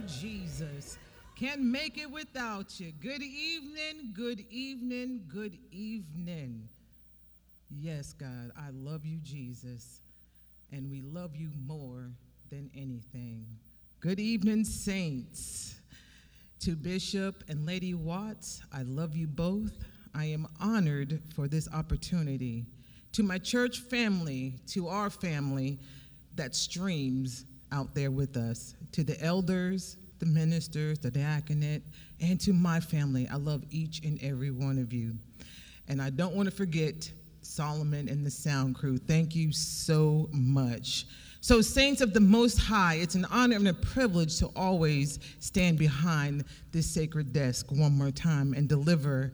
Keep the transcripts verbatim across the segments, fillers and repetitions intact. you, Jesus. Can't make it without you. Good evening, good evening, good evening. Yes, God, I love you, Jesus, and we love you more than anything. Good evening, saints. To Bishop and Lady Watts, I love you both. I am honored for this opportunity. To my church family, to our family that streams out there with us, to the elders, the ministers, the diaconate, and to my family, I love each and every one of you. And I don't want to forget Solomon and the sound crew. Thank you so much. So, saints of the Most High, it's an honor and a privilege to always stand behind this sacred desk one more time and deliver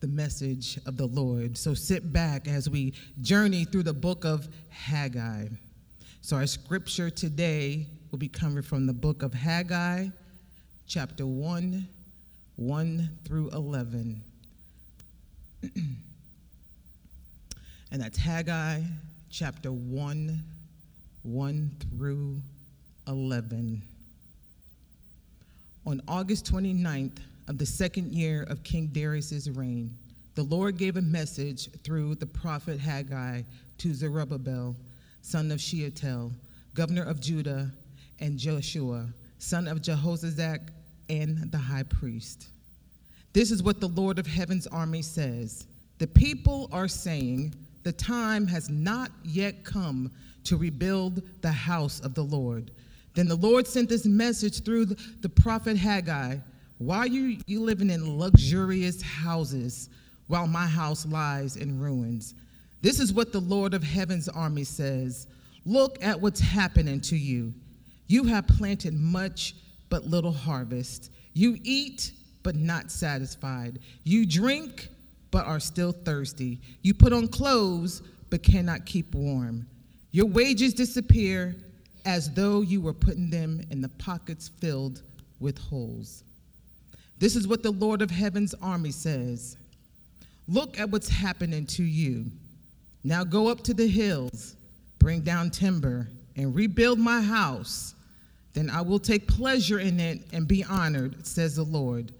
the message of the Lord. So sit back as we journey through the book of Haggai. So our scripture today will be coming from the book of Haggai, chapter one, one through eleven. And that's Haggai, chapter one, one through eleven. On August twenty-ninth of the second year of King Darius's reign, the Lord gave a message through the prophet Haggai to Zerubbabel, son of Shealtiel, governor of Judah, and Joshua, son of Jehozadak, and the high priest. This is what the Lord of Heaven's army says. The people are saying, the time has not yet come to rebuild the house of the Lord. Then the Lord sent this message through the prophet Haggai. Why are you, you living in luxurious houses while my house lies in ruins? This is what the Lord of Heaven's army says. Look at what's happening to you. You have planted much, but little harvest. You eat, but not satisfied. You drink, but are still thirsty. You put on clothes, but cannot keep warm. Your wages disappear as though you were putting them in the pockets filled with holes. This is what the Lord of Heaven's army says. Look at what's happening to you. Now go up to the hills, bring down timber, and rebuild my house. Then I will take pleasure in it and be honored, says the Lord.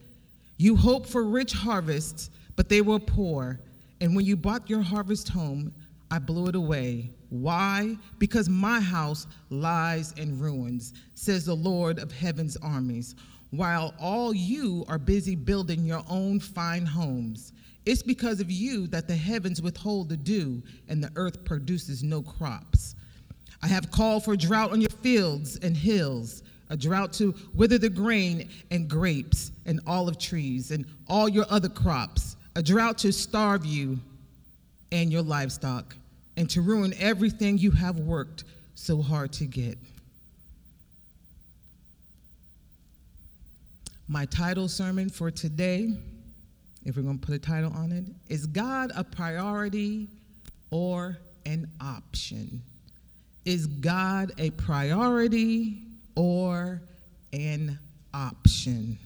You hope for rich harvests, but they were poor. And when you brought your harvest home, I blew it away. Why? Because my house lies in ruins, says the Lord of Heaven's armies. While all you are busy building your own fine homes, it's because of you that the heavens withhold the dew and the earth produces no crops. I have called for drought on your fields and hills, a drought to wither the grain and grapes and olive trees and all your other crops, a drought to starve you and your livestock and to ruin everything you have worked so hard to get. My title sermon for today, if we're going to put a title on it, is God a priority or an option? Is God a priority or an option?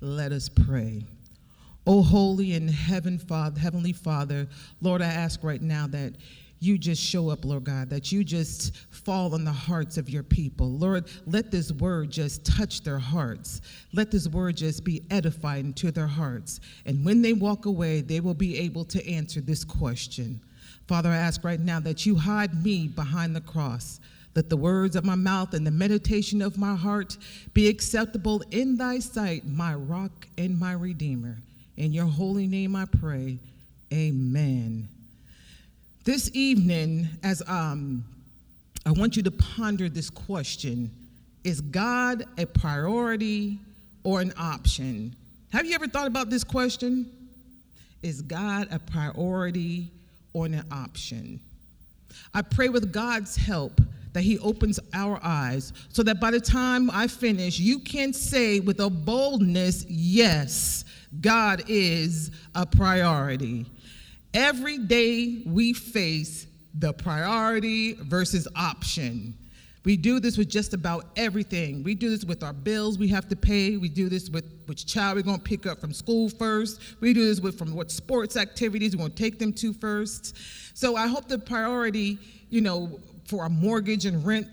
Let us pray. Oh, holy and heaven Father, heavenly Father, Lord, I ask right now that you just show up, Lord God, that you just fall on the hearts of your people. Lord, let this word just touch their hearts. Let this word just be edifying to their hearts. And when they walk away, they will be able to answer this question. Father, I ask right now that you hide me behind the cross. Let the words of my mouth and the meditation of my heart be acceptable in thy sight, my rock and my redeemer. In your holy name I pray, amen. This evening, as um, I want you to ponder this question, is God a priority or an option? Have you ever thought about this question? Is God a priority or an option? I pray with God's help that he opens our eyes so that by the time I finish, you can say with a boldness, yes, God is a priority. Every day we face the priority versus option. We do this with just about everything. We do this with our bills we have to pay. We do this with which child we're going to pick up from school first. We do this with from what sports activities we're going to take them to first. So I hope the priority, you know, for our mortgage and rent,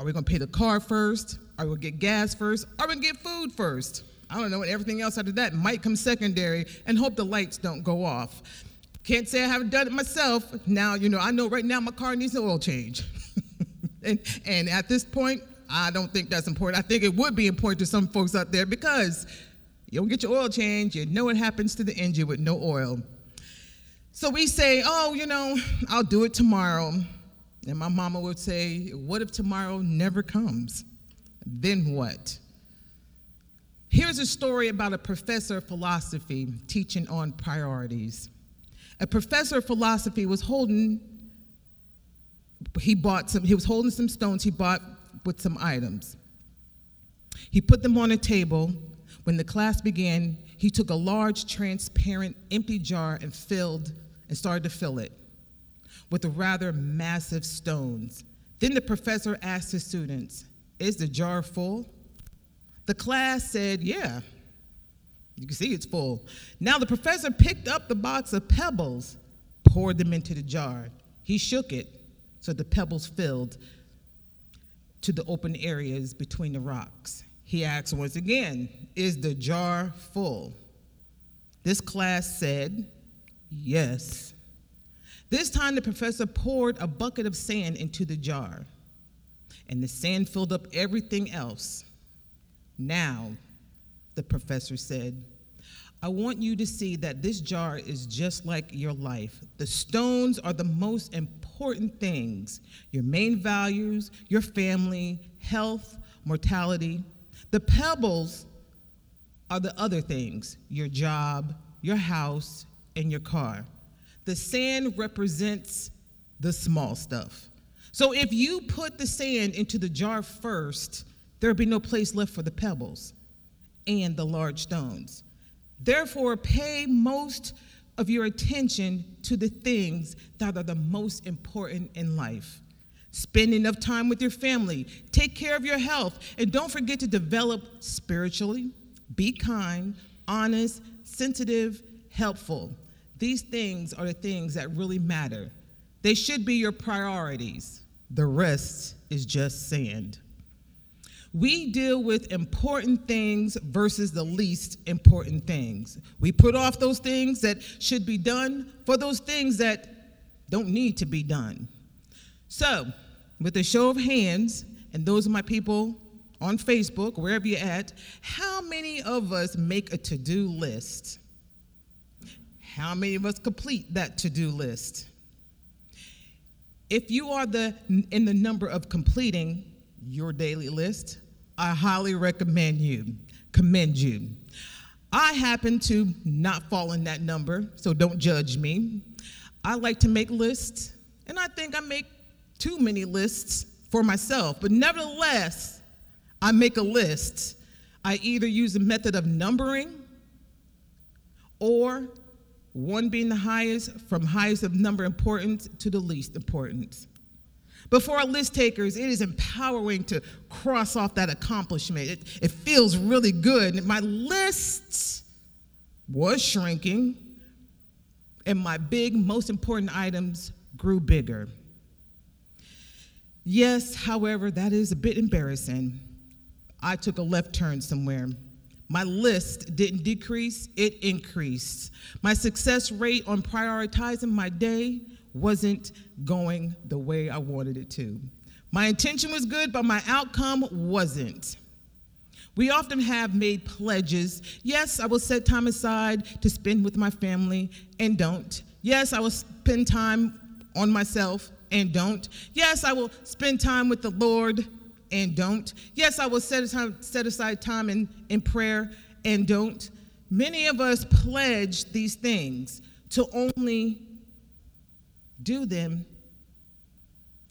Are we going to pay the car first? Are we going to get gas first? Are we going to get food first? I don't know, and everything else after that might come secondary, and hope the lights don't go off. Can't say I haven't done it myself. Now, you know, I know right now my car needs an oil change. and, and at this point, I don't think that's important. I think it would be important to some folks out there, because you don't get your oil change, you know what happens to the engine with no oil. So we say, oh, you know, I'll do it tomorrow. And my mama would say, what if tomorrow never comes? Then what? Here's a story about a professor of philosophy teaching on priorities. A professor of philosophy was holding, he bought some, he was holding some stones he bought with some items. He put them on a table. When the class began, he took a large, transparent, empty jar and filled, and started to fill it with the rather massive stones. Then the professor asked his students, is the jar full? The class said, yeah, you can see it's full. Now the professor picked up the box of pebbles, poured them into the jar. He shook it, so the pebbles filled to the open areas between the rocks. He asked once again, is the jar full? This class said, yes. This time the professor poured a bucket of sand into the jar, and the sand filled up everything else. Now, the professor said, I want you to see that this jar is just like your life. The stones are the most important things, your main values, your family, health, mortality. The pebbles are the other things, your job, your house, and your car. The sand represents the small stuff. So if you put the sand into the jar first, there would be no place left for the pebbles and the large stones. Therefore, pay most of your attention to the things that are the most important in life. Spend enough time with your family. Take care of your health. And don't forget to develop spiritually. Be kind, honest, sensitive, helpful. These things are the things that really matter. They should be your priorities. The rest is just sand. We deal with important things versus the least important things. We put off those things that should be done for those things that don't need to be done. So, with a show of hands, and those are my people on Facebook, wherever you're at, how many of us make a to-do list? How many of us complete that to-do list? If you are the in the number of completing your daily list, I highly recommend you, commend you. I happen to not fall in that number, so don't judge me. I like to make lists, and I think I make too many lists for myself, but nevertheless, I make a list. I either use a method of numbering or one being the highest, from highest of number importance to the least importance. But for our list takers, it is empowering to cross off that accomplishment. It, it feels really good. My list was shrinking, and my big, most important items grew bigger. Yes, however, that is a bit embarrassing. I took a left turn somewhere. My list didn't decrease, it increased. My success rate on prioritizing my day wasn't going the way I wanted it to. My intention was good, but my outcome wasn't. We often have made pledges. Yes, I will set time aside to spend with my family, and don't. Yes, I will spend time on myself, and don't. Yes, I will spend time with the Lord, and don't. Yes, I will set aside, set aside time in, in prayer, and don't. Many of us pledge these things to only do them,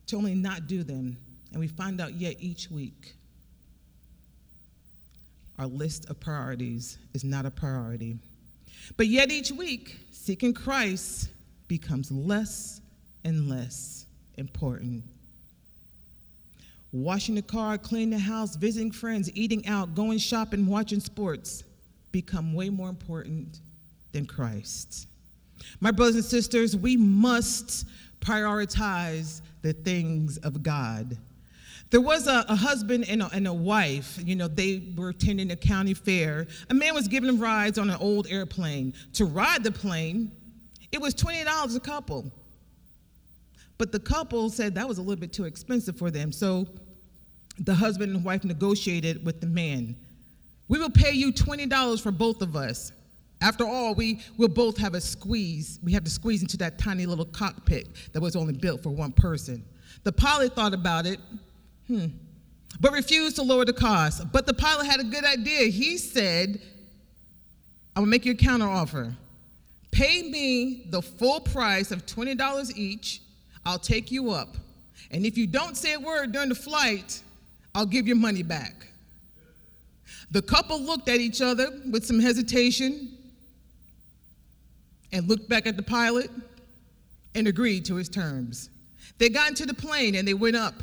to only not do them, and we find out yet each week our list of priorities is not a priority. But yet each week, seeking Christ becomes less and less important. Washing the car, cleaning the house, visiting friends, eating out, going shopping, watching sports become way more important than Christ. My brothers and sisters, we must prioritize the things of God. There was a, a husband and a, and a wife. You know, they were attending a county fair. A man was giving them rides on an old airplane. To ride the plane, it was twenty dollars a couple. But the couple said that was a little bit too expensive for them. So the husband and wife negotiated with the man. We will pay you twenty dollars for both of us. After all, we will both have a squeeze. We have to squeeze into that tiny little cockpit that was only built for one person. The pilot thought about it, hmm, but refused to lower the cost. But the pilot had a good idea. He said, I will make you a counteroffer. Pay me the full price of twenty dollars each. I'll take you up. And if you don't say a word during the flight, I'll give your money back. The couple looked at each other with some hesitation and looked back at the pilot and agreed to his terms. They got into the plane and they went up.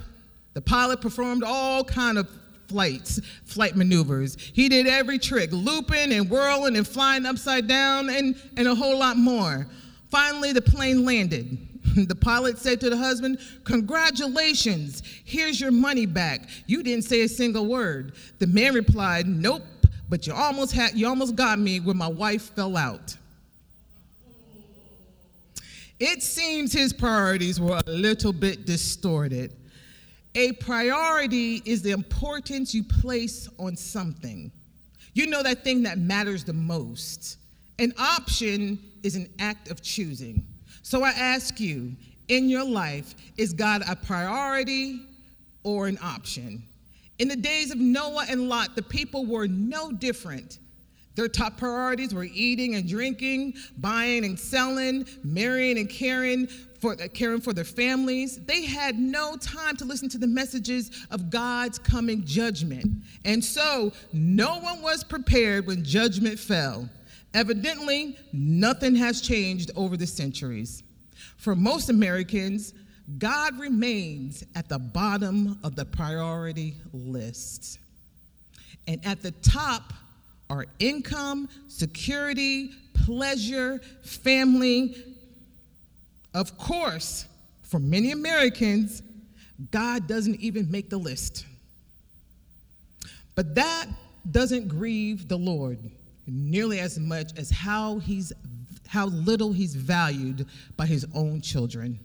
The pilot performed all kind of flights, flight maneuvers. He did every trick, looping and whirling and flying upside down and, and a whole lot more. Finally, the plane landed. The pilot said to the husband, congratulations, here's your money back. You didn't say a single word. The man replied, nope, but you almost had, you almost got me when my wife fell out. It seems his priorities were a little bit distorted. A priority is the importance you place on something. You know, that thing that matters the most. An option is an act of choosing. So I ask you, in your life, is God a priority or an option? In the days of Noah and Lot, the people were no different. Their top priorities were eating and drinking, buying and selling, marrying and caring for, caring for their families. They had no time to listen to the messages of God's coming judgment. And so no one was prepared when judgment fell. Evidently, nothing has changed over the centuries. For most Americans, God remains at the bottom of the priority list. And at the top are income, security, pleasure, family. Of course, for many Americans, God doesn't even make the list. But that doesn't grieve the Lord nearly as much as how he's how little he's valued by his own children.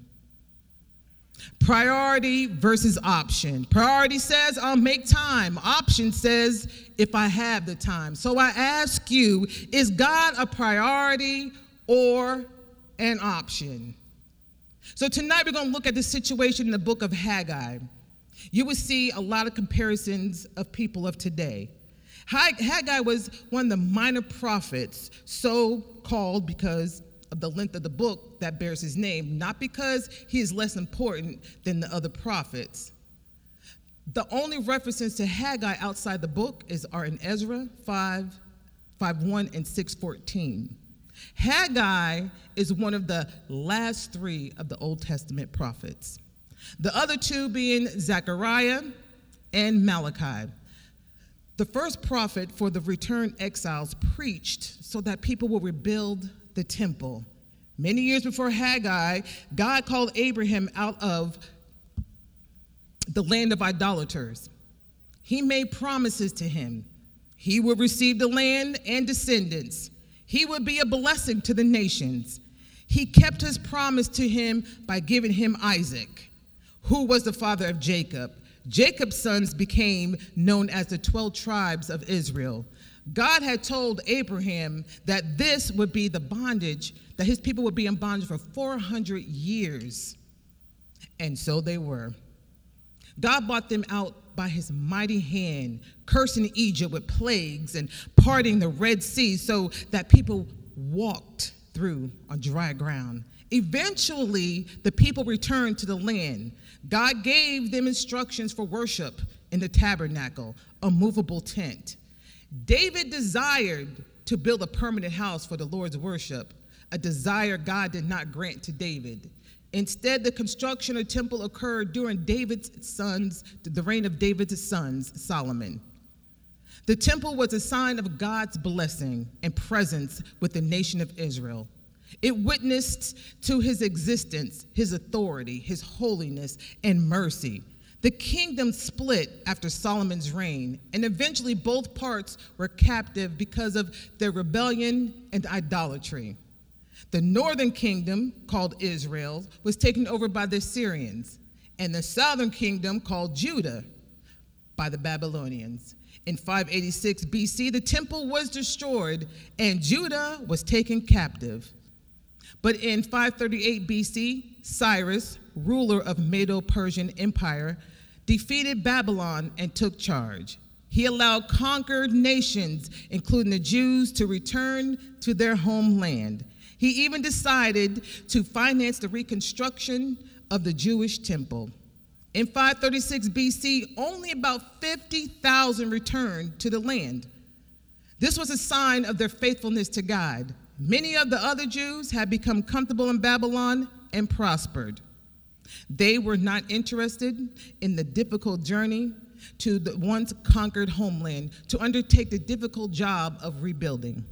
Priority versus option. Priority says, I'll make time. Option says, if I have the time. So I ask you, is God a priority or an option? So tonight we're going to look at the situation in the book of Haggai. You will see a lot of comparisons of people of today. Haggai was one of the minor prophets, so called because of the length of the book that bears his name, not because he is less important than the other prophets. The only references to Haggai outside the book is are in Ezra five, five one and six fourteen. Haggai is one of the last three of the Old Testament prophets, the other two being Zechariah and Malachi. The first prophet for the returned exiles preached so that people will rebuild the temple. Many years before Haggai, God called Abraham out of the land of idolaters. He made promises to him. He would receive the land and descendants. He would be a blessing to the nations. He kept his promise to him by giving him Isaac, who was the father of Jacob. Jacob's sons became known as the twelve tribes of Israel. God had told Abraham that this would be the bondage, that his people would be in bondage for four hundred years. And so they were. God brought them out by his mighty hand, cursing Egypt with plagues and parting the Red Sea so that people walked through on dry ground. Eventually, the people returned to the land. God gave them instructions for worship in the tabernacle, a movable tent. David desired to build a permanent house for the Lord's worship, a desire God did not grant to David. Instead, the construction of the temple occurred during David's sons, the reign of David's sons, Solomon. The temple was a sign of God's blessing and presence with the nation of Israel. It witnessed to his existence, his authority, his holiness, and mercy. The kingdom split after Solomon's reign, and eventually both parts were captive because of their rebellion and idolatry. The northern kingdom, called Israel, was taken over by the Assyrians, and the southern kingdom, called Judah, by the Babylonians. In five eighty-six B C, the temple was destroyed, and Judah was taken captive. But in five thirty-eight B C, Cyrus, ruler of Medo-Persian Empire, defeated Babylon and took charge. He allowed conquered nations, including the Jews, to return to their homeland. He even decided to finance the reconstruction of the Jewish temple. In five thirty-six B C, only about fifty thousand returned to the land. This was a sign of their faithfulness to God. Many of the other Jews had become comfortable in Babylon and prospered. They were not interested in the difficult journey to the once conquered homeland to undertake the difficult job of rebuilding.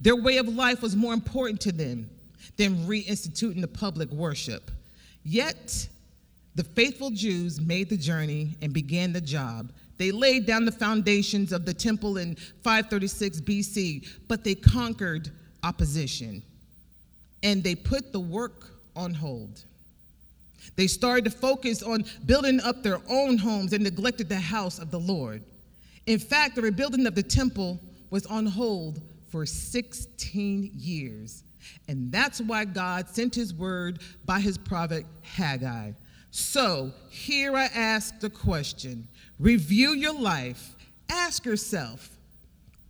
Their way of life was more important to them than reinstituting the public worship. Yet, the faithful Jews made the journey and began the job. They laid down the foundations of the temple in five thirty-six B C, but they conquered opposition, and they put the work on hold. They started to focus on building up their own homes and neglected the house of the Lord. In fact, the rebuilding of the temple was on hold for sixteen years. And that's why God sent his word by his prophet Haggai. So here I ask the question, review your life. Ask yourself,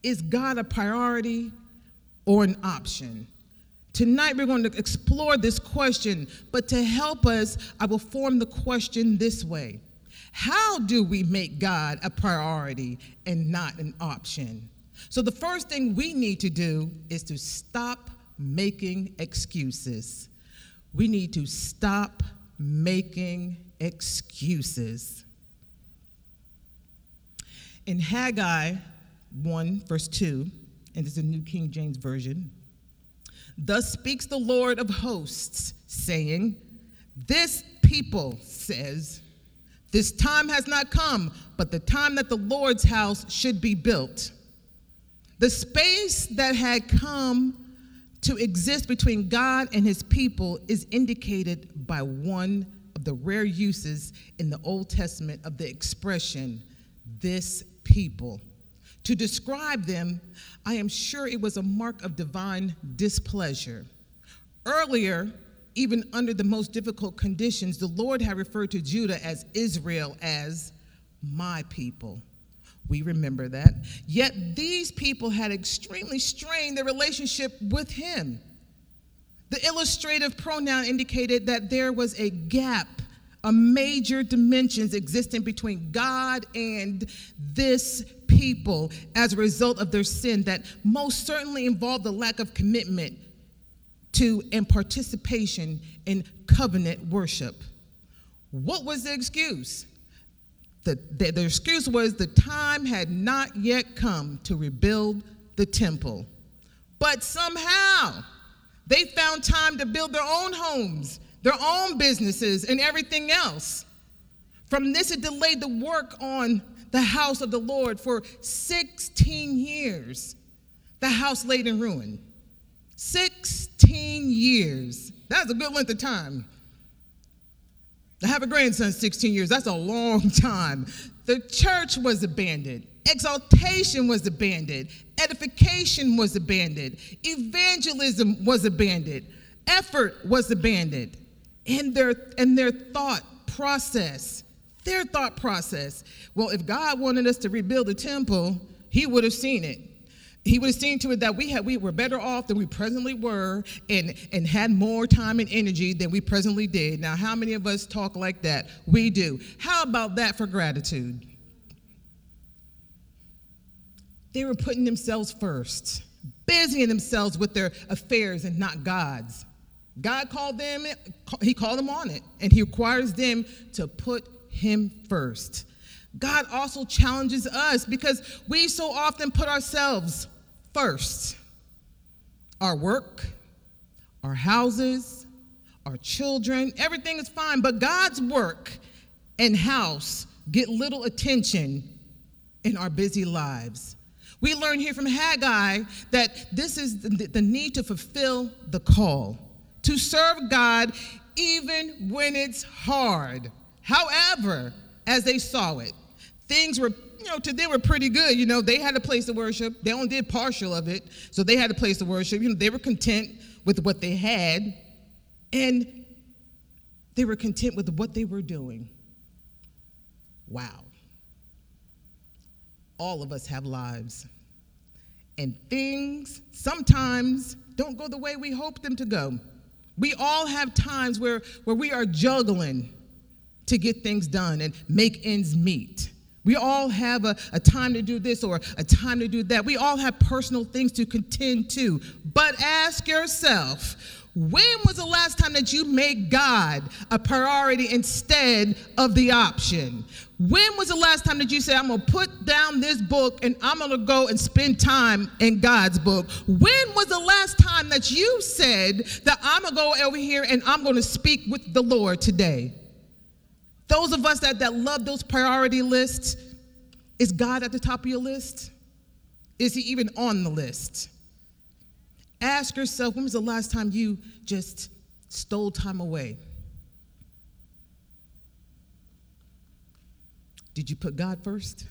is God a priority or an option? Tonight, we're going to explore this question, but to help us, I will form the question this way. How do we make God a priority and not an option? So the first thing we need to do is to stop making excuses. We need to stop making excuses. In Haggai one, verse two, and this is the New King James Version, thus speaks the Lord of hosts, saying, this people says, this time has not come, but the time that the Lord's house should be built. The space that had come to exist between God and his people is indicated by one of the rare uses in the Old Testament of the expression, this people. To describe them, I am sure it was a mark of divine displeasure. Earlier, even under the most difficult conditions, the Lord had referred to Judah as Israel as my people. We remember that. Yet these people had extremely strained their relationship with him. The illustrative pronoun indicated that there was a gap, a major dimensions existing between God and this people as a result of their sin that most certainly involved the lack of commitment to and participation in covenant worship. What was the excuse? The, the, the excuse was the time had not yet come to rebuild the temple. But somehow they found time to build their own homes, their own businesses, and everything else. From this, it delayed the work on the house of the Lord for sixteen years. The house laid in ruin. sixteen years. That's a good length of time. To have a grandson sixteen years, that's a long time. The church was abandoned. Exaltation was abandoned. Edification was abandoned. Evangelism was abandoned. Effort was abandoned. And their, and their thought process Their thought process, well, if God wanted us to rebuild the temple, he would have seen it. He would have seen to it that we had we were better off than we presently were and, and had more time and energy than we presently did. Now, how many of us talk like that? We do. How about that for gratitude? They were putting themselves first, busying themselves with their affairs and not God's. God called them, he called them on it, and he requires them to put him first. God also challenges us because we so often put ourselves first. Our work, our houses, our children, everything is fine, but God's work and house get little attention in our busy lives. We learn here from Haggai that this is the, the need to fulfill the call, to serve God even when it's hard. However, as they saw it, things were, you know, they were pretty good. You know, they had a place to worship. They only did partial of it, so they had a place to worship. You know, they were content with what they had, and they were content with what they were doing. Wow. All of us have lives, and things sometimes don't go the way we hope them to go. We all have times where, where we are juggling to get things done and make ends meet. We all have a, a time to do this or a time to do that. We all have personal things to contend to. But ask yourself, when was the last time that you made God a priority instead of the option? When was the last time that you said, I'm going to put down this book and I'm going to go and spend time in God's book? When was the last time that you said that I'm going to go over here and I'm going to speak with the Lord today? Those of us that, that love those priority lists, is God at the top of your list? Is he even on the list? Ask yourself, when was the last time you just stole time away? Did you put God first?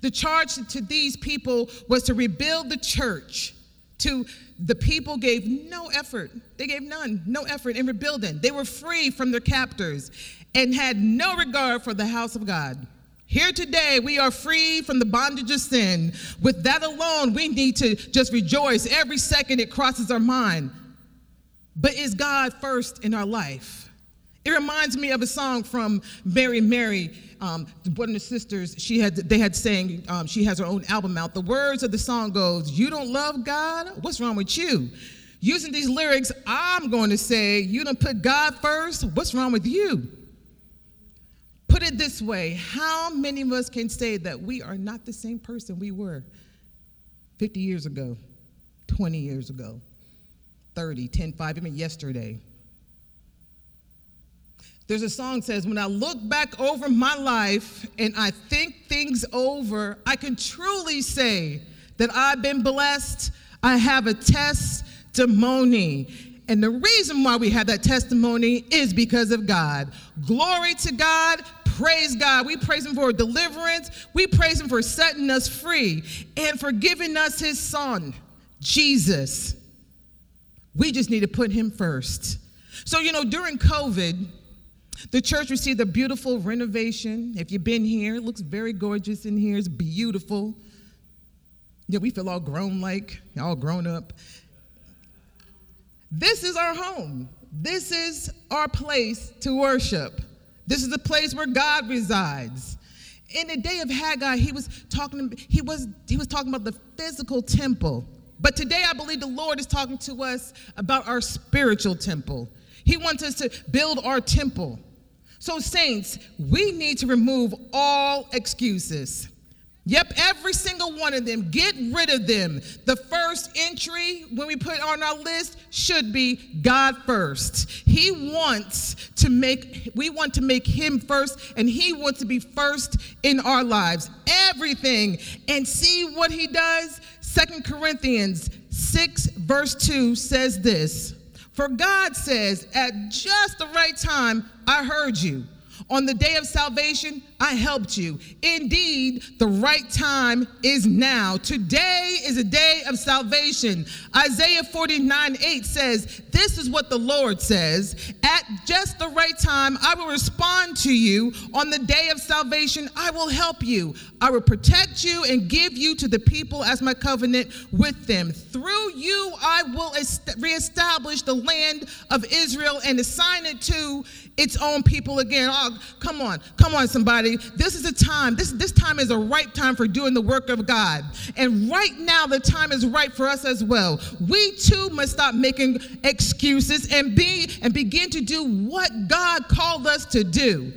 The charge to these people was to rebuild the church. To the people gave no effort. They gave none, no effort in rebuilding. They were free from their captors and had no regard for the house of God. Here today, we are free from the bondage of sin. With that alone, we need to just rejoice every second it crosses our mind. But is God first in our life? It reminds me of a song from Mary Mary, um, one of the sisters. She had, they had sang, um, she has her own album out. The words of the song goes, you don't love God? What's wrong with you? Using these lyrics, I'm going to say, you don't put God first? What's wrong with you? Put it this way, how many of us can say that we are not the same person we were fifty years ago, twenty years ago, thirty, ten, five, even yesterday? There's a song that says, when I look back over my life and I think things over, I can truly say that I've been blessed. I have a testimony. And the reason why we have that testimony is because of God. Glory to God. Praise God. We praise him for deliverance. We praise him for setting us free and for giving us his son, Jesus. We just need to put him first. So, you know, during COVID, the church received a beautiful renovation. If you've been here, it looks very gorgeous in here. It's beautiful. Yeah, we feel all grown like, all grown up. This is our home. This is our place to worship. This is the place where God resides. In the day of Haggai, he was talking, he was, he was talking about the physical temple. But today I believe the Lord is talking to us about our spiritual temple. He wants us to build our temple. So, saints, we need to remove all excuses. Yep, every single one of them. Get rid of them. The first entry when we put on our list should be God first. He wants to make, we want to make him first, and he wants to be first in our lives. Everything. And see what he does? Second Corinthians six, verse two says this. For God says, at just the right time, I heard you. On the day of salvation, I helped you. Indeed, the right time is now. Today is a day of salvation. Isaiah forty-nine, eight says, this is what the Lord says. At just the right time, I will respond to you. On the day of salvation, I will help you. I will protect you and give you to the people as my covenant with them. Through you, I will reestablish the land of Israel and assign it to its own people again. Oh, come on. Come on, somebody. This is a time, this, this time is a ripe time for doing the work of God. And right now, the time is ripe for us as well. We too must stop making excuses and be and begin to do what God called us to do.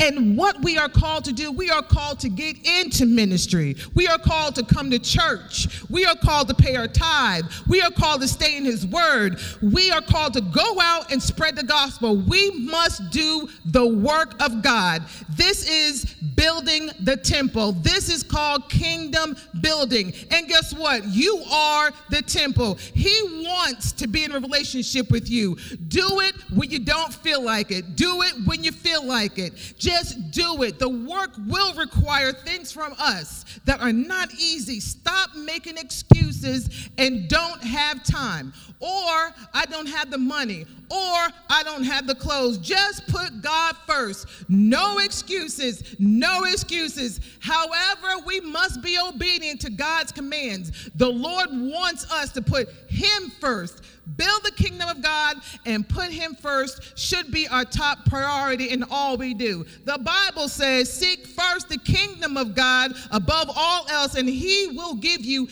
And what we are called to do, we are called to get into ministry. We are called to come to church. We are called to pay our tithe. We are called to stay in his word. We are called to go out and spread the gospel. We must do the work of God. This is building the temple. This is called kingdom building. And guess what? You are the temple. He wants to be in a relationship with you. Do it when you don't feel like it. Do it when you feel like it. Just do it. The work will require things from us that are not easy. Stop making excuses and don't have time. Or I don't have the money. Or I don't have the clothes. Just put God first. No excuses. No excuses. However, we must be obedient to God's commands. The Lord wants us to put him first. Build the kingdom of God and put him first should be our top priority in all we do. The Bible says, seek first the kingdom of God above all else, and he will give you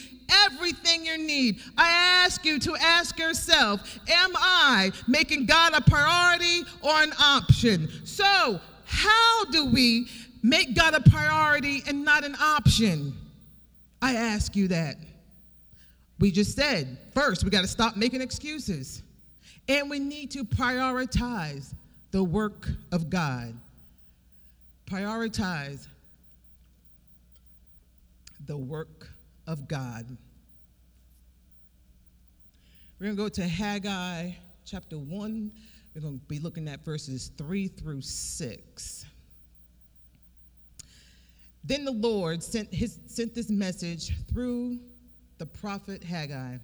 everything you need. I ask you to ask yourself, am I making God a priority or an option? So how do we make God a priority and not an option? I ask you that. We just said, first, we got to stop making excuses. And we need to prioritize the work of God. Prioritize the work of God. We're going to go to Haggai chapter one. We're going to be looking at verses three through six. Then the Lord sent his sent this message through the prophet Haggai.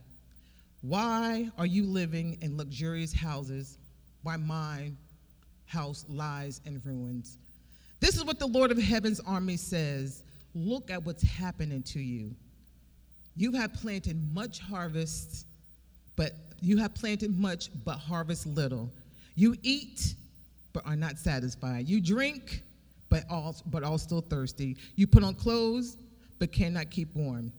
Why are you living in luxurious houses while my house lies in ruins? This is what the Lord of heaven's army says. Look at what's happening to you. You have planted much harvest, but you have planted much, but harvest little. You eat, but are not satisfied. You drink, but all, but all still thirsty. You put on clothes, but cannot keep warm.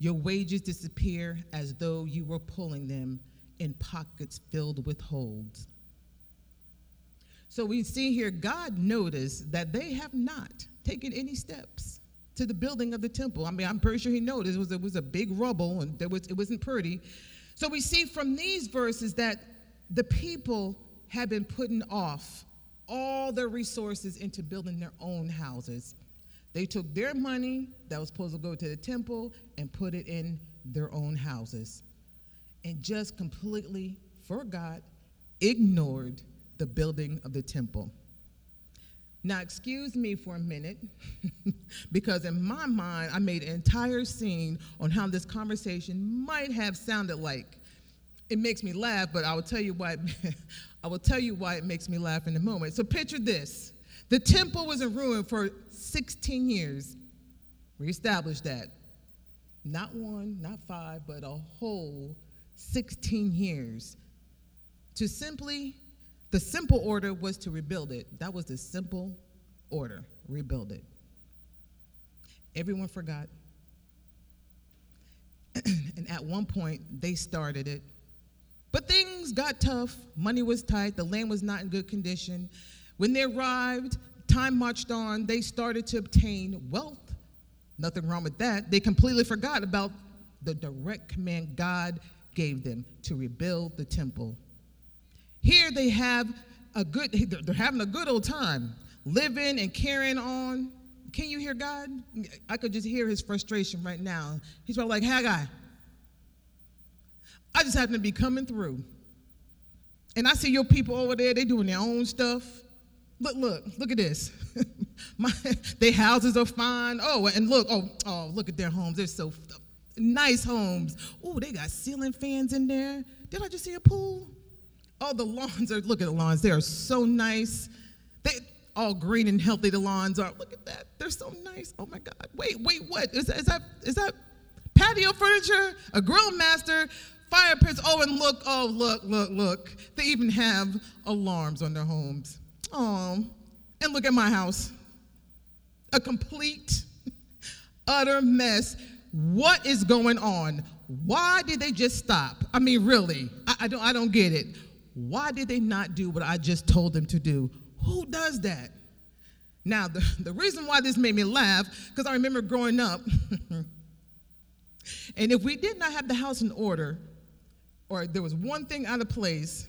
Your wages disappear as though you were pulling them in pockets filled with holes. So we see here, God noticed that they have not taken any steps to the building of the temple. I mean, I'm pretty sure he noticed it was, it was a big rubble and there was, it wasn't pretty. So we see from these verses that the people have been putting off all their resources into building their own houses. They took their money that was supposed to go to the temple and put it in their own houses and just completely forgot, ignored the building of the temple. Now, excuse me for a minute, because in my mind, I made an entire scene on how this conversation might have sounded like. It makes me laugh, but I will tell you why. I will tell you why it makes me laugh in a moment. So picture this. The temple was in ruin for sixteen years. We established that. Not one, not five, but a whole sixteen years. To simply, the simple order was to rebuild it. That was the simple order, rebuild it. Everyone forgot. And at one point, they started it. But things got tough. Money was tight. The land was not in good condition. When they arrived, time marched on. They started to obtain wealth. Nothing wrong with that. They completely forgot about the direct command God gave them to rebuild the temple. Here they have a good, they're having a good old time, living and carrying on. Can you hear God? I could just hear his frustration right now. He's probably like, Haggai, I just happen to be coming through. And I see your people over there, they doing their own stuff. Look, look, look at this. My, their houses are fine. Oh, and look, oh, oh, look at their homes. They're so f- nice homes. Oh, they got ceiling fans in there. Did I just see a pool? Oh, the lawns are, look at the lawns. They are so nice. They all green and healthy, the lawns are. Look at that. They're so nice. Oh, my God. Wait, wait, what? Is that, is that, is that patio furniture? A grill master? Fire pits? Oh, and look, oh, look, look, look. They even have alarms on their homes. Oh, and look at my house. A complete, utter mess. What is going on? Why did they just stop? I mean, really, I, I don't I don't get it. Why did they not do what I just told them to do? Who does that? Now, the, the reason why this made me laugh, because I remember growing up, and if we did not have the house in order, or there was one thing out of place,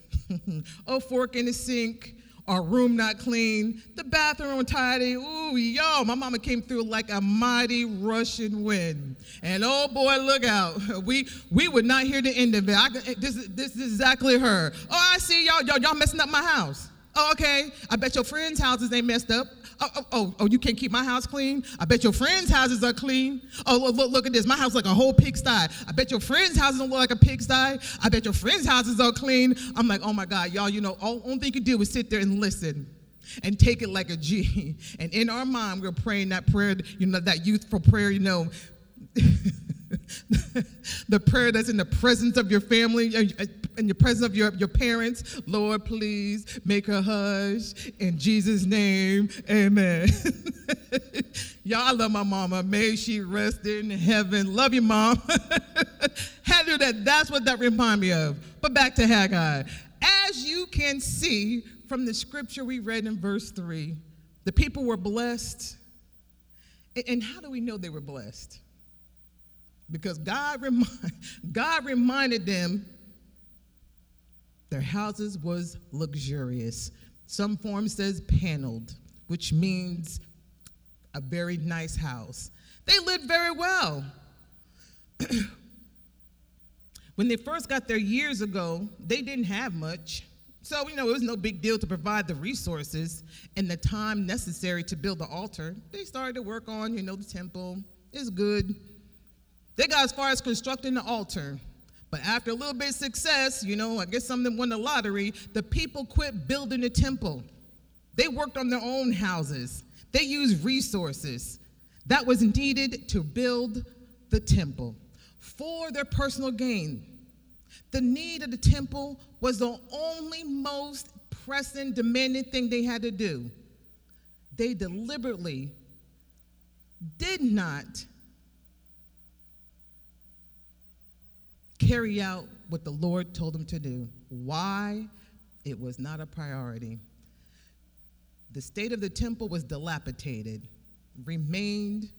a fork in the sink, our room not clean, the bathroom tidy, ooh, yo, my mama came through like a mighty Russian wind. And oh boy, look out. We we would not hear the end of it. I, this, this is exactly her. Oh, I see y'all, y'all, y'all messing up my house. Oh, okay. I bet your friends' houses ain't messed up. Oh, oh, oh, oh, you can't keep my house clean? I bet your friends' houses are clean. Oh, look, look, look at this. My house is like a whole pigsty. I bet your friends' houses don't look like a pigsty. I bet your friends' houses are clean. I'm like, oh, my God, y'all, you know, all only thing you can do is sit there and listen and take it like a G. And in our mind, we're praying that prayer, you know, that youthful prayer, you know, the prayer that's in the presence of your family, in the presence of your, your parents. Lord, please make her hush. In Jesus' name, amen. Y'all, I love my mama. May she rest in heaven. Love you, Mom. Had to that. That's what that remind me of. But back to Haggai. As you can see from the scripture we read in verse three, the people were blessed. And how do we know they were blessed? Because God, remind, God reminded them their houses was luxurious. Some form says paneled, which means a very nice house. They lived very well. When they first got there years ago, they didn't have much. So, you know, it was no big deal to provide the resources and the time necessary to build the altar. They started to work on, you know, the temple. It's good. They got as far as constructing the altar. But after a little bit of success, you know, I guess some of them won the lottery, the people quit building the temple. They worked on their own houses. They used resources that was needed to build the temple for their personal gain. The need of the temple was the only most pressing, demanding thing they had to do. They deliberately did not carry out what the Lord told them to do. Why? It was not a priority. The state of the temple was dilapidated, remained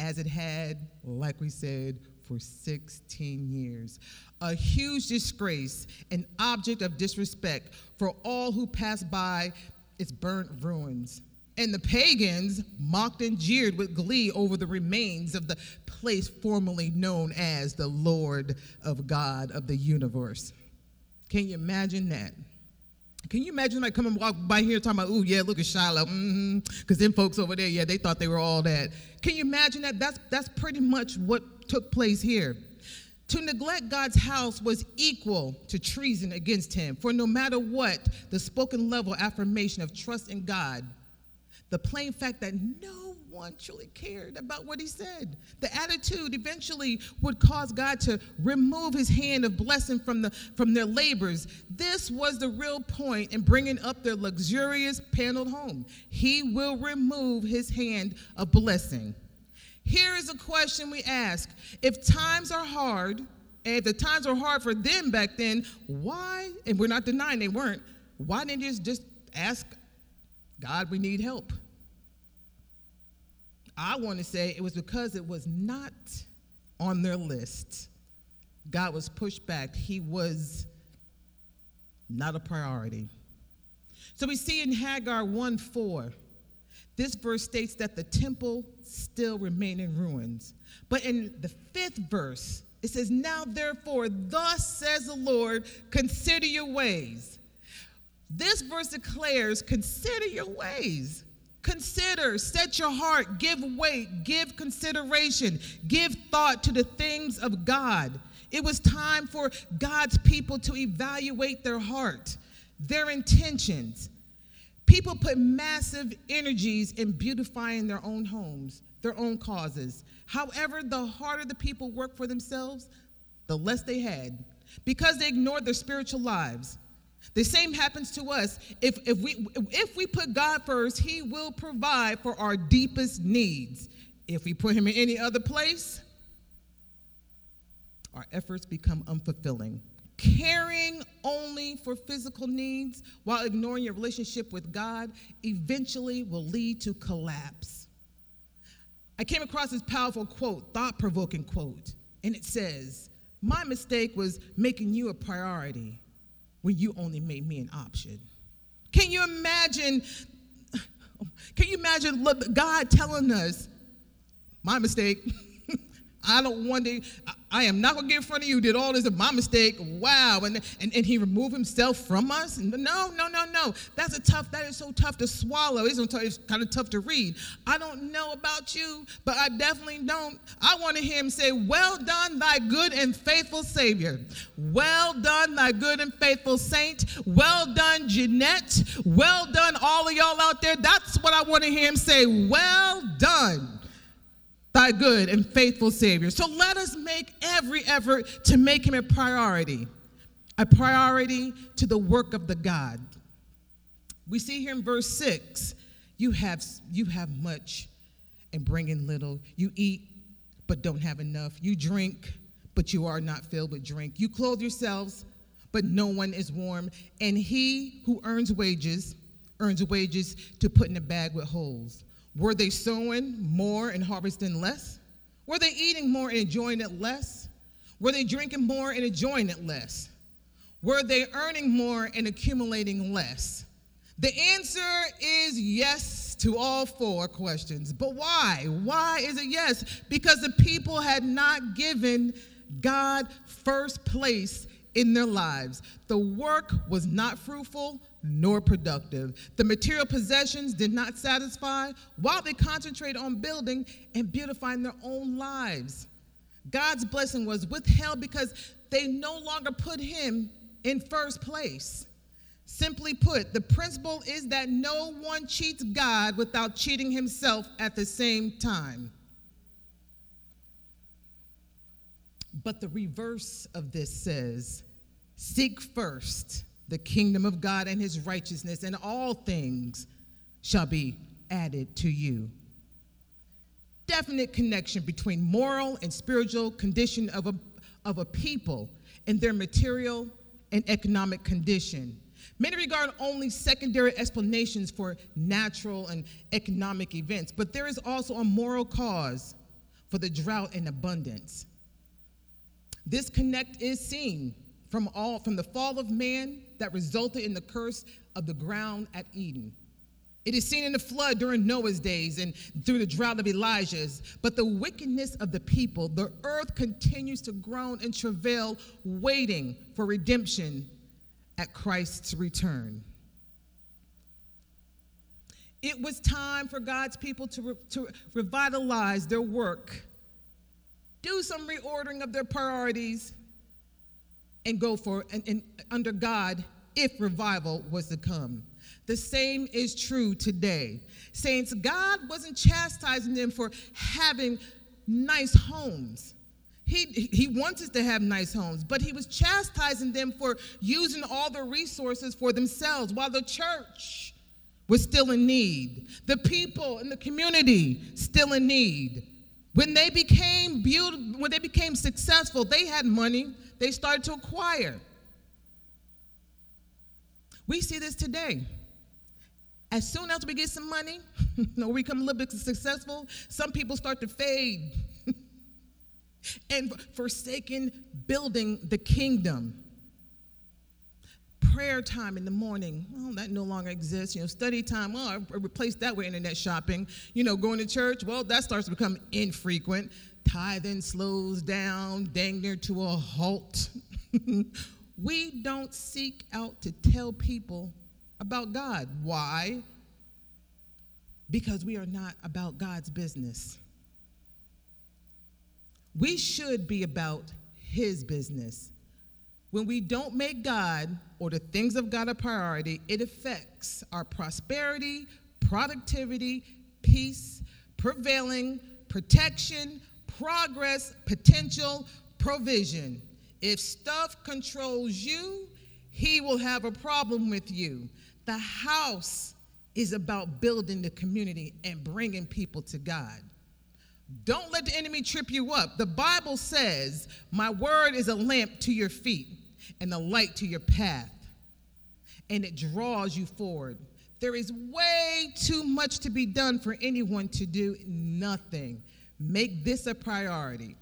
as it had, like we said, for sixteen years. A huge disgrace, an object of disrespect for all who passed by its burnt ruins. And the pagans mocked and jeered with glee over the remains of the place formerly known as the Lord of God of the universe. Can you imagine that? Can you imagine like coming walk by here talking about, ooh, yeah, look at Shiloh, mm-hmm, because them folks over there, yeah, they thought they were all that. Can you imagine that? That's, that's pretty much what took place here. To neglect God's house was equal to treason against him, for no matter what, the spoken level affirmation of trust in God, the plain fact that no one truly cared about what he said. The attitude eventually would cause God to remove his hand of blessing from the from their labors. This was the real point in bringing up their luxurious paneled home. He will remove his hand of blessing. Here is a question we ask. If times are hard, and if the times were hard for them back then, why, and we're not denying they weren't, why didn't they just ask God, we need help? I want to say it was because it was not on their list. God was pushed back. He was not a priority. So we see in Haggai one four, this verse states that the temple still remained in ruins. But in the fifth verse, it says, now therefore, thus says the Lord, consider your ways. This verse declares, consider your ways. Consider, set your heart, give weight, give consideration, give thought to the things of God. It was time for God's people to evaluate their heart, their intentions. People put massive energies in beautifying their own homes, their own causes. However, the harder the people worked for themselves, the less they had, because they ignored their spiritual lives. The same happens to us. If, if, we, if we put God first, he will provide for our deepest needs. If we put him in any other place, our efforts become unfulfilling. caring only for physical needs while ignoring your relationship with God eventually will lead to collapse. I came across this powerful quote, thought-provoking quote, and it says, "My mistake was making you a priority when you only made me an option." Can you imagine, can you imagine God telling us, "My mistake, I don't want to, I am not going to get in front of you, did all this, my mistake, wow, and, and and he removed himself from us?" No, no, no, no. That's a tough, that is so tough to swallow. It's, it's kind of tough to read. I don't know about you, but I definitely don't. I want to hear him say, "Well done, thy good and faithful Savior. Well done, thy good and faithful saint. Well done, Jeanette. Well done, all of y'all out there." That's what I want to hear him say, "Well done, thy good and faithful Savior." So let us make every effort to make him a priority, a priority to the work of the God. We see here in verse six, you have, you have much and bring in little. You eat, but don't have enough. You drink, but you are not filled with drink. You clothe yourselves, but no one is warm. And he who earns wages, earns wages to put in a bag with holes. Were they sowing more and harvesting less? Were they eating more and enjoying it less? Were they drinking more and enjoying it less? Were they earning more and accumulating less? The answer is yes to all four questions. But why? Why is it yes? Because the people had not given God first place in their lives. The work was not fruitful nor productive. The material possessions did not satisfy while they concentrated on building and beautifying their own lives. God's blessing was withheld because they no longer put him in first place. Simply put, the principle is that no one cheats God without cheating himself at the same time. But the reverse of this says, "Seek first the kingdom of God and his righteousness, and all things shall be added to you." Definite connection between moral and spiritual condition of a, of a people and their material and economic condition. Many regard only secondary explanations for natural and economic events, but there is also a moral cause for the drought and abundance. This connect is seen from all from the fall of man that resulted in the curse of the ground at Eden. It is seen in the flood during Noah's days and through the drought of Elijah's. But the wickedness of the people, the earth continues to groan and travail, waiting for redemption at Christ's return. It was time for God's people to, re- to revitalize their work, do some reordering of their priorities, and go for and, and under God if revival was to come. The same is true today. Saints, God wasn't chastising them for having nice homes. He, he wants us to have nice homes, but he was chastising them for using all the resources for themselves while the church was still in need. The people in the community still in need. When they became beautiful, when they became successful, they had money. They started to acquire. We see this today. As soon as we get some money, or we become a little bit successful, some people start to fade and forsaken building the kingdom. Prayer time in the morning, well, that no longer exists. You know, study time, well, I replaced that with internet shopping. You know, going to church, well, that starts to become infrequent. Tithing slows down, dang near to a halt. We don't seek out to tell people about God. Why? Because we are not about God's business. We should be about his business. When we don't make God or the things of God a priority, it affects our prosperity, productivity, peace, prevailing, protection, progress, potential, provision. If stuff controls you, he will have a problem with you. The house is about building the community and bringing people to God. Don't let the enemy trip you up. The Bible says, "My word is a lamp to your feet and a light to your path, and it draws you forward. There is way too much to be done for anyone to do nothing. Make this a priority.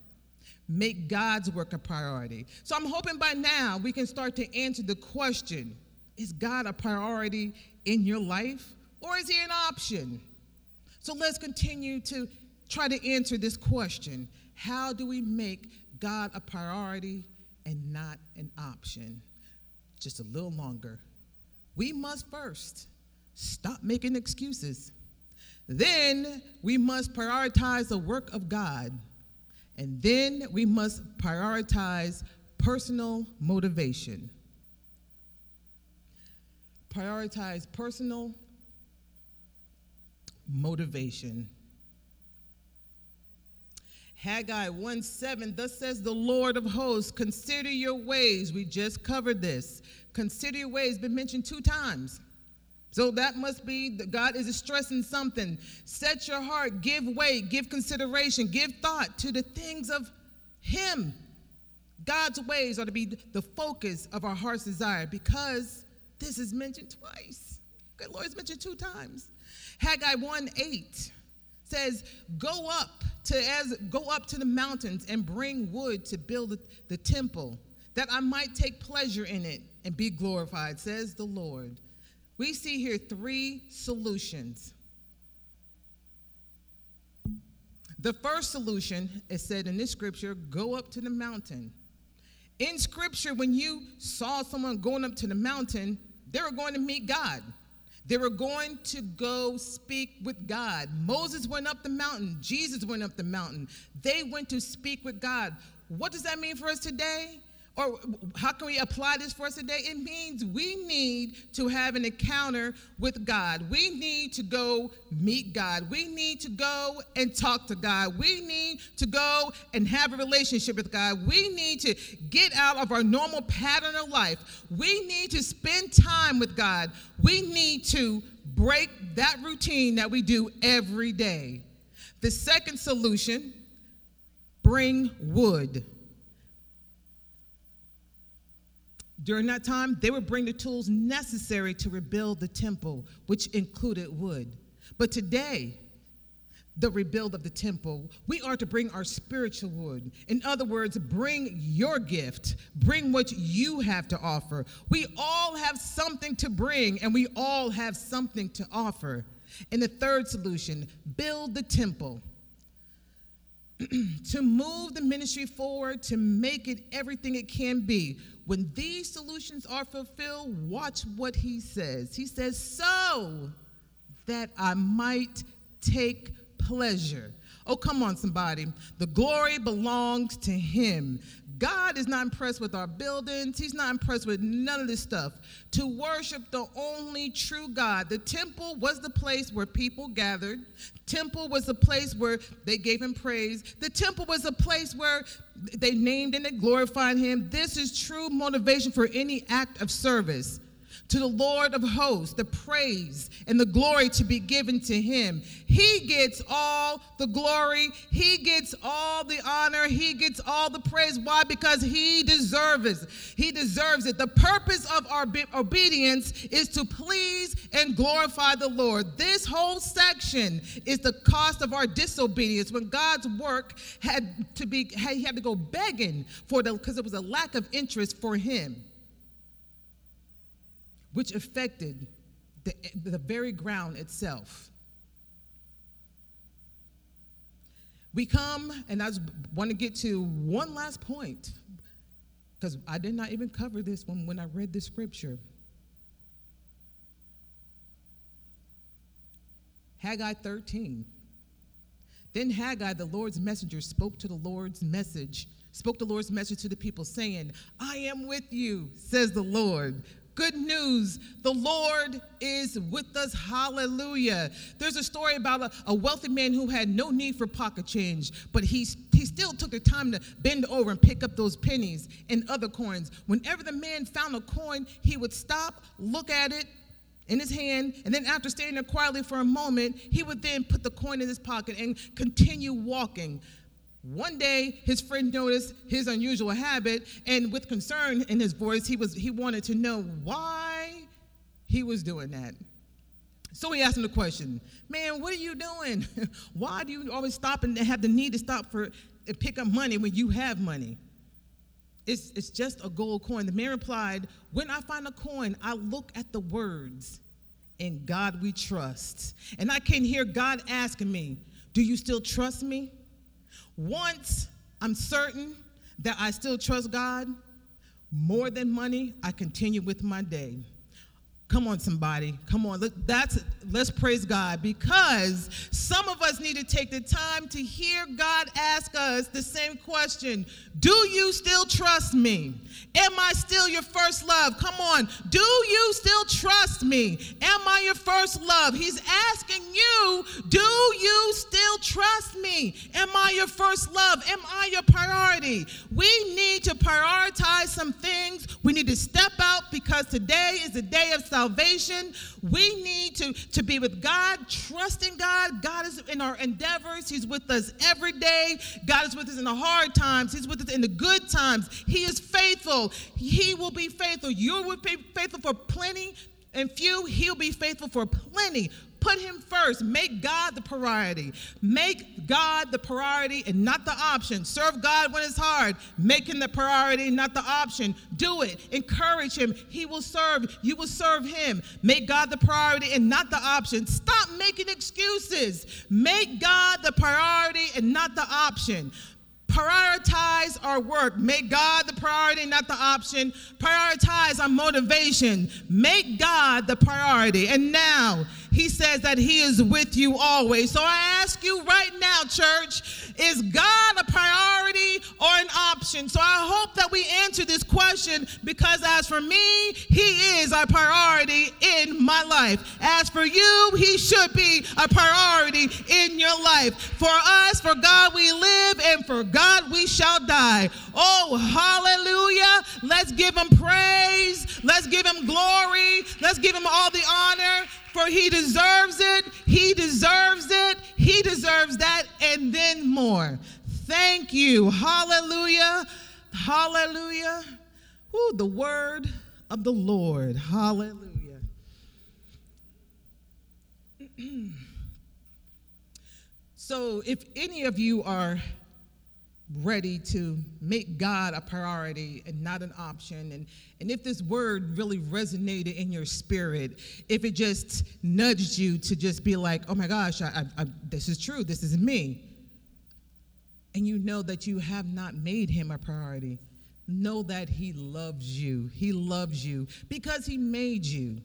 Make God's work a priority. So I'm hoping by now we can start to answer the question, is God a priority in your life, or is he an option? So let's continue to try to answer this question. How do we make God a priority and not an option? Just a little longer. We must first stop making excuses. Then we must prioritize the work of God. And then we must prioritize personal motivation. Prioritize personal motivation. Haggai one seven, thus says the Lord of hosts, consider your ways. We just covered this. Consider your ways, been mentioned two times. So that must be, God is stressing something. Set your heart, give weight, give consideration, give thought to the things of him. God's ways are to be the focus of our heart's desire, because this is mentioned twice. Good Lord, it's mentioned two times. Haggai one eight says, go up to as go up to the mountains and bring wood to build the, the temple, that I might take pleasure in it and be glorified, says the Lord. We see here three solutions. The first solution is said in this scripture, go up to the mountain. In scripture, when you saw someone going up to the mountain, they were going to meet God. They were going to go speak with God. Moses went up the mountain. Jesus went up the mountain. They went to speak with God. What does that mean for us today? Or how can we apply this for us today? It means we need to have an encounter with God. We need to go meet God. We need to go and talk to God. We need to go and have a relationship with God. We need to get out of our normal pattern of life. We need to spend time with God. We need to break that routine that we do every day. The second solution, bring wood. During that time, they would bring the tools necessary to rebuild the temple, which included wood. But today, the rebuild of the temple, we are to bring our spiritual wood. In other words, bring your gift. Bring what you have to offer. We all have something to bring, and we all have something to offer. And the third solution, build the temple. To move the ministry forward, to make it everything it can be. When these solutions are fulfilled, watch what he says. He says, so that I might take pleasure. Oh, come on, somebody. The glory belongs to him. God is not impressed with our buildings. He's not impressed with none of this stuff. To worship the only true God. The temple was the place where people gathered. Temple was the place where they gave him praise. The temple was the place where they named and they glorified him. This is true motivation for any act of service. To the Lord of hosts, the praise and the glory to be given to him. He gets all the glory. He gets all the honor. He gets all the praise. Why? Because he deserves it. He deserves it. The purpose of our be- obedience is to please and glorify the Lord. This whole section is the cost of our disobedience. When God's work had to be, had, he had to go begging for the, because it was a lack of interest for him, which affected the, the very ground itself. We come, and I just want to get to one last point, because I did not even cover this one when I read the scripture. Haggai thirteen. Then Haggai, the Lord's messenger, spoke to the Lord's message, spoke the Lord's message to the people, saying, I am with you, says the Lord. Good news, the Lord is with us, hallelujah. There's a story about a, a wealthy man who had no need for pocket change, but he, he still took the time to bend over and pick up those pennies and other coins. Whenever the man found a coin, he would stop, look at it in his hand, and then after standing there quietly for a moment, he would then put the coin in his pocket and continue walking. One day, his friend noticed his unusual habit, and with concern in his voice, he was he wanted to know why he was doing that. So he asked him the question, man, what are you doing? Why do you always stop and have the need to stop for and pick up money when you have money? It's, it's just a gold coin. The man replied, when I find a coin, I look at the words, in God we trust. And I can hear God asking me, do you still trust me? Once I'm certain that I still trust God, more than money, I continue with my day. Come on, somebody. Come on. Let, that's, let's praise God, because some of us need to take the time to hear God ask us the same question. Do you still trust me? Am I still your first love? Come on. Do you still trust me? Am I your first love? He's asking you, do you still trust me? Am I your first love? Am I your priority? We need to prioritize some things. We need to step out, because today is the day of salvation. Salvation. We need to, to be with God, trusting God. God is in our endeavors. He's with us every day. God is with us in the hard times. He's with us in the good times. He is faithful. He will be faithful. You will be faithful for plenty and few. He'll be faithful for plenty. Put him first. Make God the priority. Make God the priority and not the option. Serve God when it's hard. Make him the priority, not the option. Do it. Encourage him. He will serve. You will serve him. Make God the priority and not the option. Stop making excuses. Make God the priority and not the option. Prioritize our work. Make God the priority, not the option. Prioritize our motivation. Make God the priority. And now he says that he is with you always. So I ask you right now, church, is God a priority or an option? So I hope that we answer this question, because as for me, he is a priority in my life. As for you, he should be a priority in your life. For us, for God we live, and for God God we shall die. Oh, hallelujah. Let's give him praise. Let's give him glory. Let's give him all the honor, for he deserves it. He deserves it. He deserves that and then more. Thank you. Hallelujah. Hallelujah. Ooh, the word of the Lord. Hallelujah. So if any of you are ready to make God a priority and not an option, and and if this word really resonated in your spirit, if it just nudged you to just be like, oh my gosh, I, I, I, this is true, this is me, and you know that you have not made him a priority, know that he loves you. He loves you because he made you.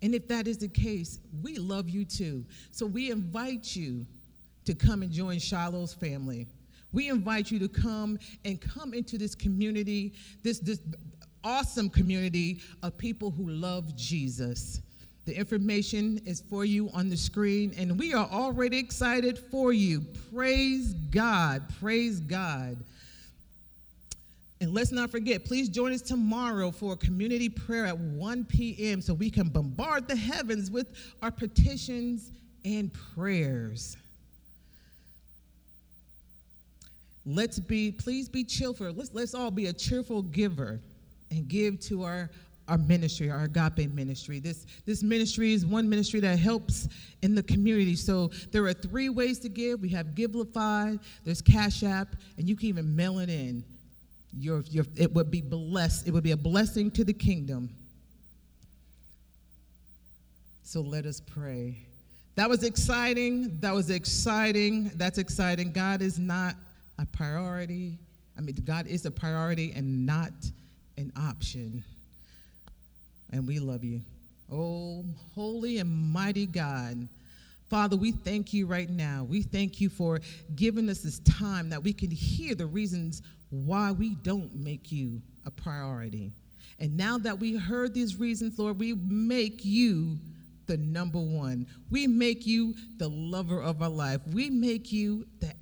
And if that is the case, we love you too. So we invite you to come and join Shiloh's family. We invite you to come and come into this community, this, this awesome community of people who love Jesus. The information is for you on the screen, and we are already excited for you. Praise God. Praise God. And let's not forget, please join us tomorrow for a community prayer at one p.m. so we can bombard the heavens with our petitions and prayers. Let's be, please be cheerful. Let's, let's all be a cheerful giver and give to our, our ministry, our agape ministry. This, this ministry is one ministry that helps in the community. So there are three ways to give. We have Givelify, there's Cash App, and you can even mail it in. Your, your, it would be blessed. It would be a blessing to the kingdom. So let us pray. That was exciting. That was exciting. That's exciting. God is not a priority. I mean, God is a priority and not an option. And we love you. Oh, holy and mighty God. Father, we thank you right now. We thank you for giving us this time that we can hear the reasons why we don't make you a priority. And now that we heard these reasons, Lord, we make you the number one. We make you the lover of our life. We make you the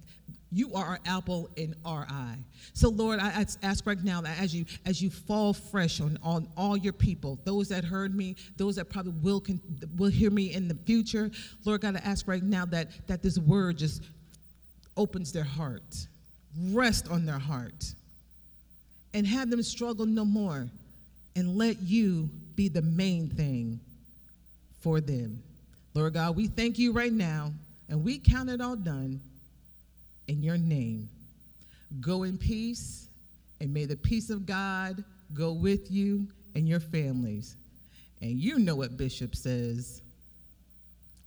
You are our apple in our eye. So, Lord, I ask right now that as you as you fall fresh on, on all your people, those that heard me, those that probably will con- will hear me in the future, Lord God, I ask right now that, that this word just opens their heart, rest on their heart, and have them struggle no more, and let you be the main thing for them. Lord God, we thank you right now, and we count it all done in your name. Go in peace, and may the peace of God go with you and your families. And you know what Bishop says.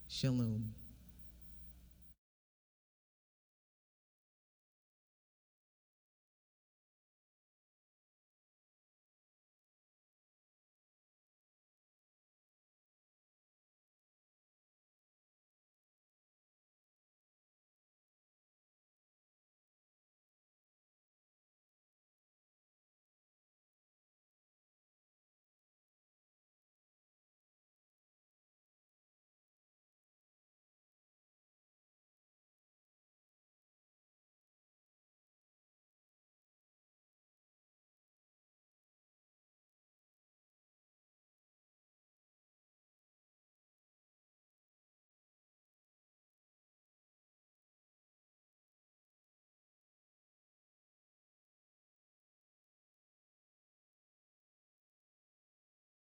Shalom.